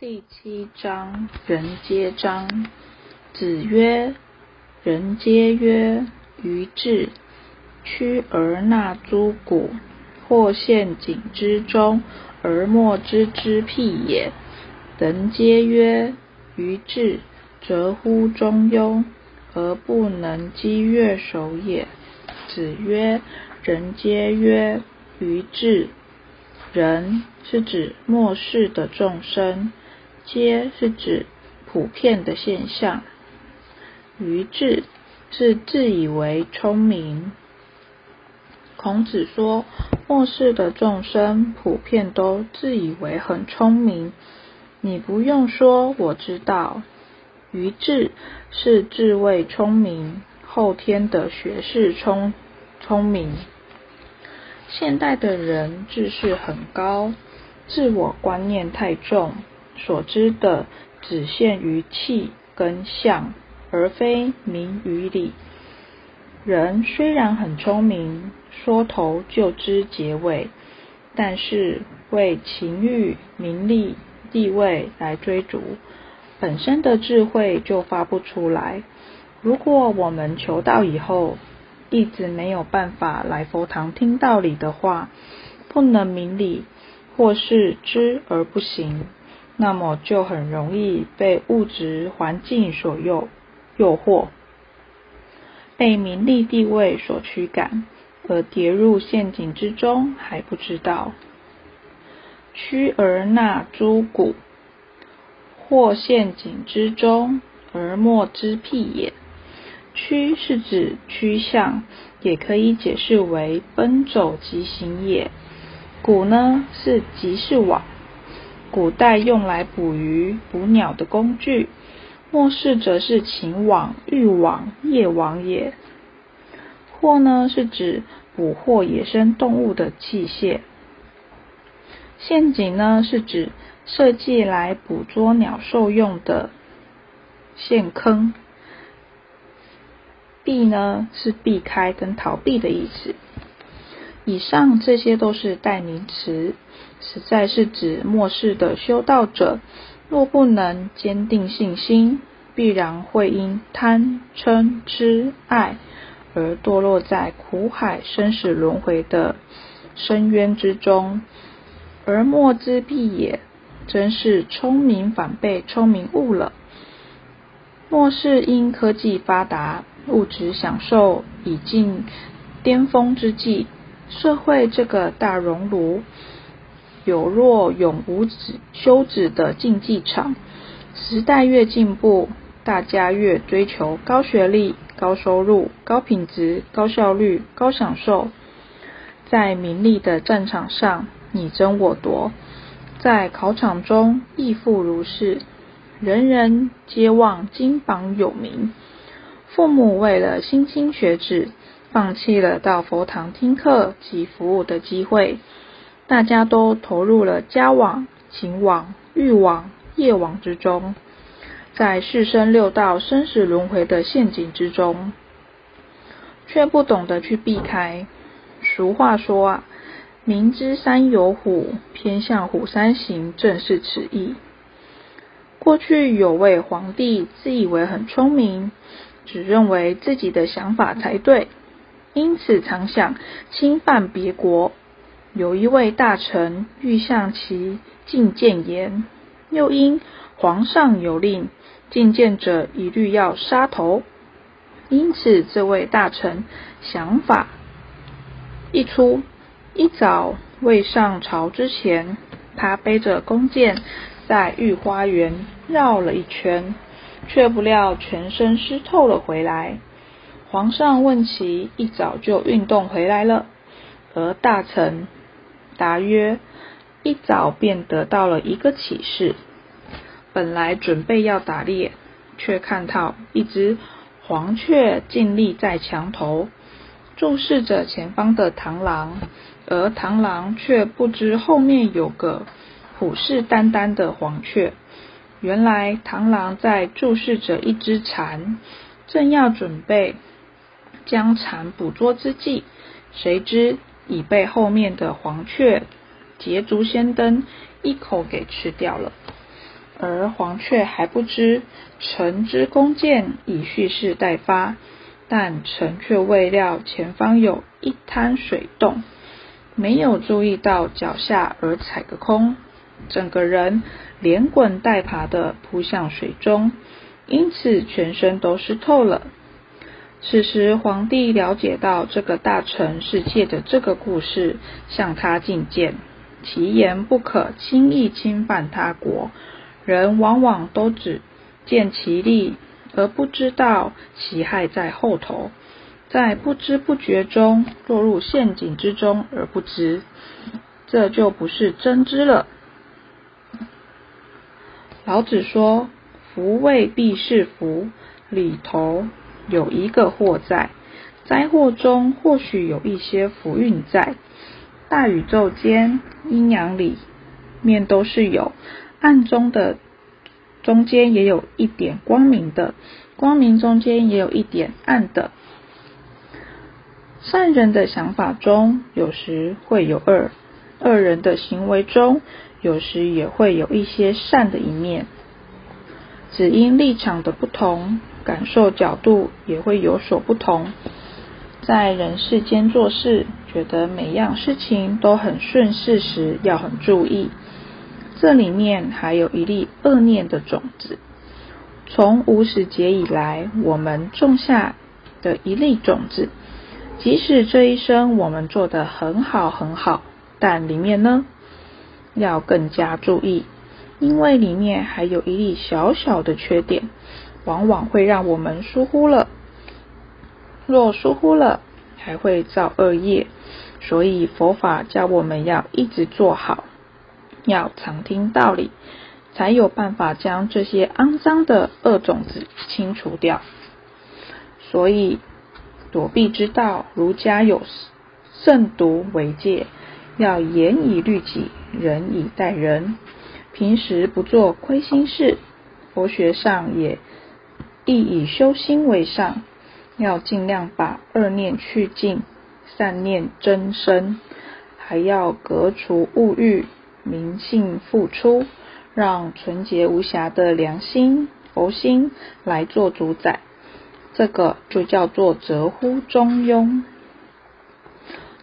第七章人皆章。子曰：人皆曰愚智，趋而纳诸古，或陷阱之中而莫知之辟也。人皆曰愚智，则乎中庸，而不能积乐守也。子曰：人皆曰愚智。人是指末世的众生，皆是指普遍的现象。愚智是自以为聪明。孔子说，末世的众生普遍都自以为很聪明，你不用说，我知道。愚智是智慧聪明，后天的学识聪明。现代的人智识很高，自我观念太重，所知的只限于气跟相，而非明与理。人虽然很聪明，说头就知结尾，但是为情欲、名利、地位来追逐，本身的智慧就发不出来。如果我们求道以后，一直没有办法来佛堂听道理的话，不能明理，或是知而不行，那么就很容易被物质环境所诱惑，被名利地位所驱赶，而跌入陷阱之中还不知道。趋而纳诸古，或陷阱之中而莫知辟也。趋是指趋向，也可以解释为奔走疾行也。古呢，是即是网，古代用来捕鱼、捕鸟的工具。末世则是情网、欲网、夜网也。获呢，是指捕获野生动物的器械。陷阱呢，是指设计来捕捉鸟兽用的陷坑。避呢，是避开跟逃避的意思。以上这些都是代名词，实在是指末世的修道者若不能坚定信心，必然会因贪嗔痴爱而堕落在苦海生死轮回的深渊之中，而莫知辟也。真是聪明反被聪明误了。末世因科技发达，物质享受已近巅峰之际，社会这个大熔炉有若永无休止的竞技场。时代越进步，大家越追求高学历、高收入、高品质、高效率、高享受。在名利的战场上你争我夺，在考场中亦复如是，人人皆望金榜有名。父母为了莘莘学子，放弃了到佛堂听课及服务的机会，大家都投入了家网、情网、欲网、业网之中，在四生六道生死轮回的陷阱之中，却不懂得去避开。俗话说啊，明知山有虎，偏向虎山行，正是此意。过去有位皇帝自以为很聪明，只认为自己的想法才对，因此常想侵犯别国。有一位大臣欲向其进谏言，又因皇上有令，进谏者一律要杀头，因此这位大臣想法一出，一早未上朝之前，他背着弓箭在御花园绕了一圈，却不料全身湿透了回来。皇上问其一早就运动回来了，而大臣答曰：一早便得到了一个启示，本来准备要打猎，却看到一只黄雀静立在墙头，注视着前方的螳螂，而螳螂却不知后面有个虎视眈眈的黄雀。原来螳螂在注视着一只蝉，正要准备将蝉捕捉之际，谁知已被后面的黄雀捷足先登，一口给吃掉了。而黄雀还不知臣之弓箭已蓄势待发，但臣却未料前方有一滩水洞，没有注意到脚下而踩个空，整个人连滚带爬的扑向水中，因此全身都湿透了。此时皇帝了解到这个大臣是借着这个故事向他进谏，其言不可轻易侵犯他国，人往往都只见其利，而不知道其害在后头，在不知不觉中落入陷阱之中而不知，这就不是真知了。老子说，福未必是福，里头有一个祸在，灾祸中或许有一些福运在。大宇宙间，阴阳里面都是有暗中的，中间也有一点光明的，光明中间也有一点暗的。善人的想法中有时会有恶，恶人的行为中有时也会有一些善的一面，只因立场的不同，感受角度也会有所不同。在人世间做事，觉得每样事情都很顺势时，要很注意，这里面还有一粒恶念的种子。从无始劫以来，我们种下的一粒种子，即使这一生我们做得很好很好，但里面呢，要更加注意，因为里面还有一粒小小的缺点，往往会让我们疏忽了。若疏忽了，还会造恶业。所以佛法教我们要一直做好，要常听道理，才有办法将这些肮脏的恶种子清除掉。所以躲避之道，儒家有慎独为戒，要严以律己，仁以待人，平时不做亏心事。佛学上也亦以修心为上，要尽量把恶念去尽，善念增生，还要革除物欲，明性付出，让纯洁无瑕的良心佛心来做主宰，这个就叫做折乎中庸。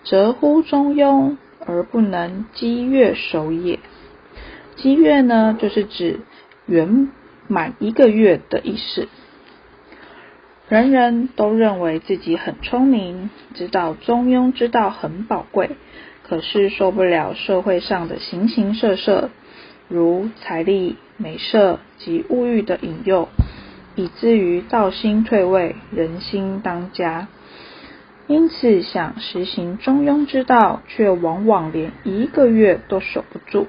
折乎中庸而不能激越守也。激越呢，就是指原满一个月的意思。人人都认为自己很聪明，知道中庸之道很宝贵，可是受不了社会上的形形色色，如财力、美色及物欲的引诱，以至于道心退位，人心当家。因此想实行中庸之道，却往往连一个月都守不住。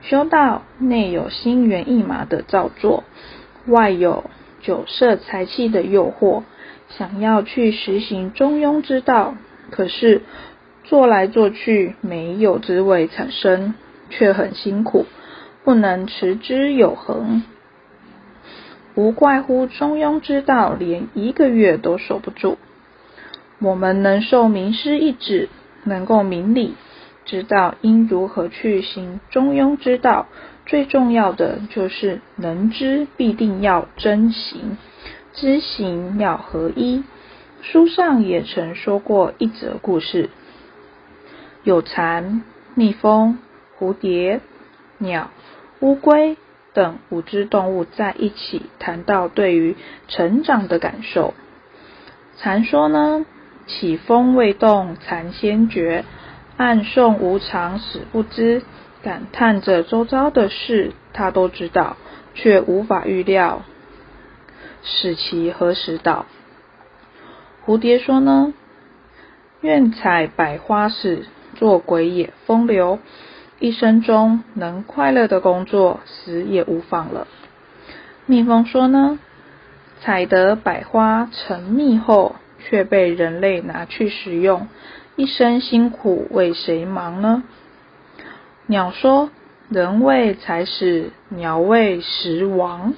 修道内有心猿意马的造作，外有酒色财气的诱惑，想要去实行中庸之道，可是做来做去没有滋味产生，却很辛苦，不能持之有恒。无怪乎中庸之道连一个月都守不住。我们能受名师一指，能够明理，知道应如何去行中庸之道，最重要的就是能知必定要真行，知行要合一。书上也曾说过一则故事，有蝉、蜜蜂、蝴蝶、鸟、乌龟等5只动物在一起谈到对于成长的感受。蝉说呢，起风未动蝉先觉，暗诵无常死不知，感叹着周遭的事他都知道，却无法预料死期何时到。蝴蝶说呢，愿采百花死，做鬼也风流，一生中能快乐的工作，死也无妨了。蜜蜂说呢，采得百花成蜜后，却被人类拿去食用，一生辛苦为谁忙呢？鸟说，人为财死，鸟为食亡。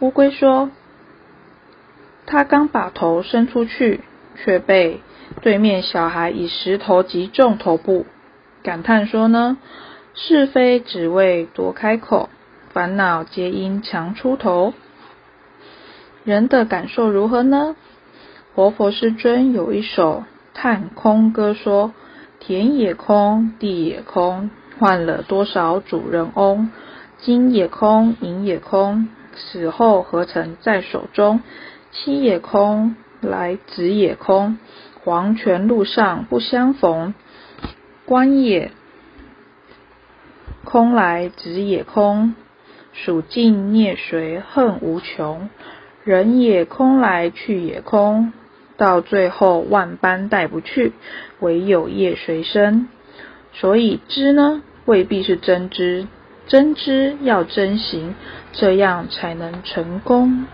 乌龟说，他刚把头伸出去，却被对面小孩以石头击中头部，感叹说呢，是非只为多开口，烦恼皆因强出头。人的感受如何呢？活佛世尊有一首叹空歌说：田也空，地也空，换了多少主人翁？金也空，银也空，死后何曾在手中？妻也空，来子也空，黄泉路上不相逢。官也空来，职也空，数尽孽随恨无穷。人也空来，去也空，到最后万般带不去，唯有业随身。所以知呢，未必是真知，真知要真行，这样才能成功。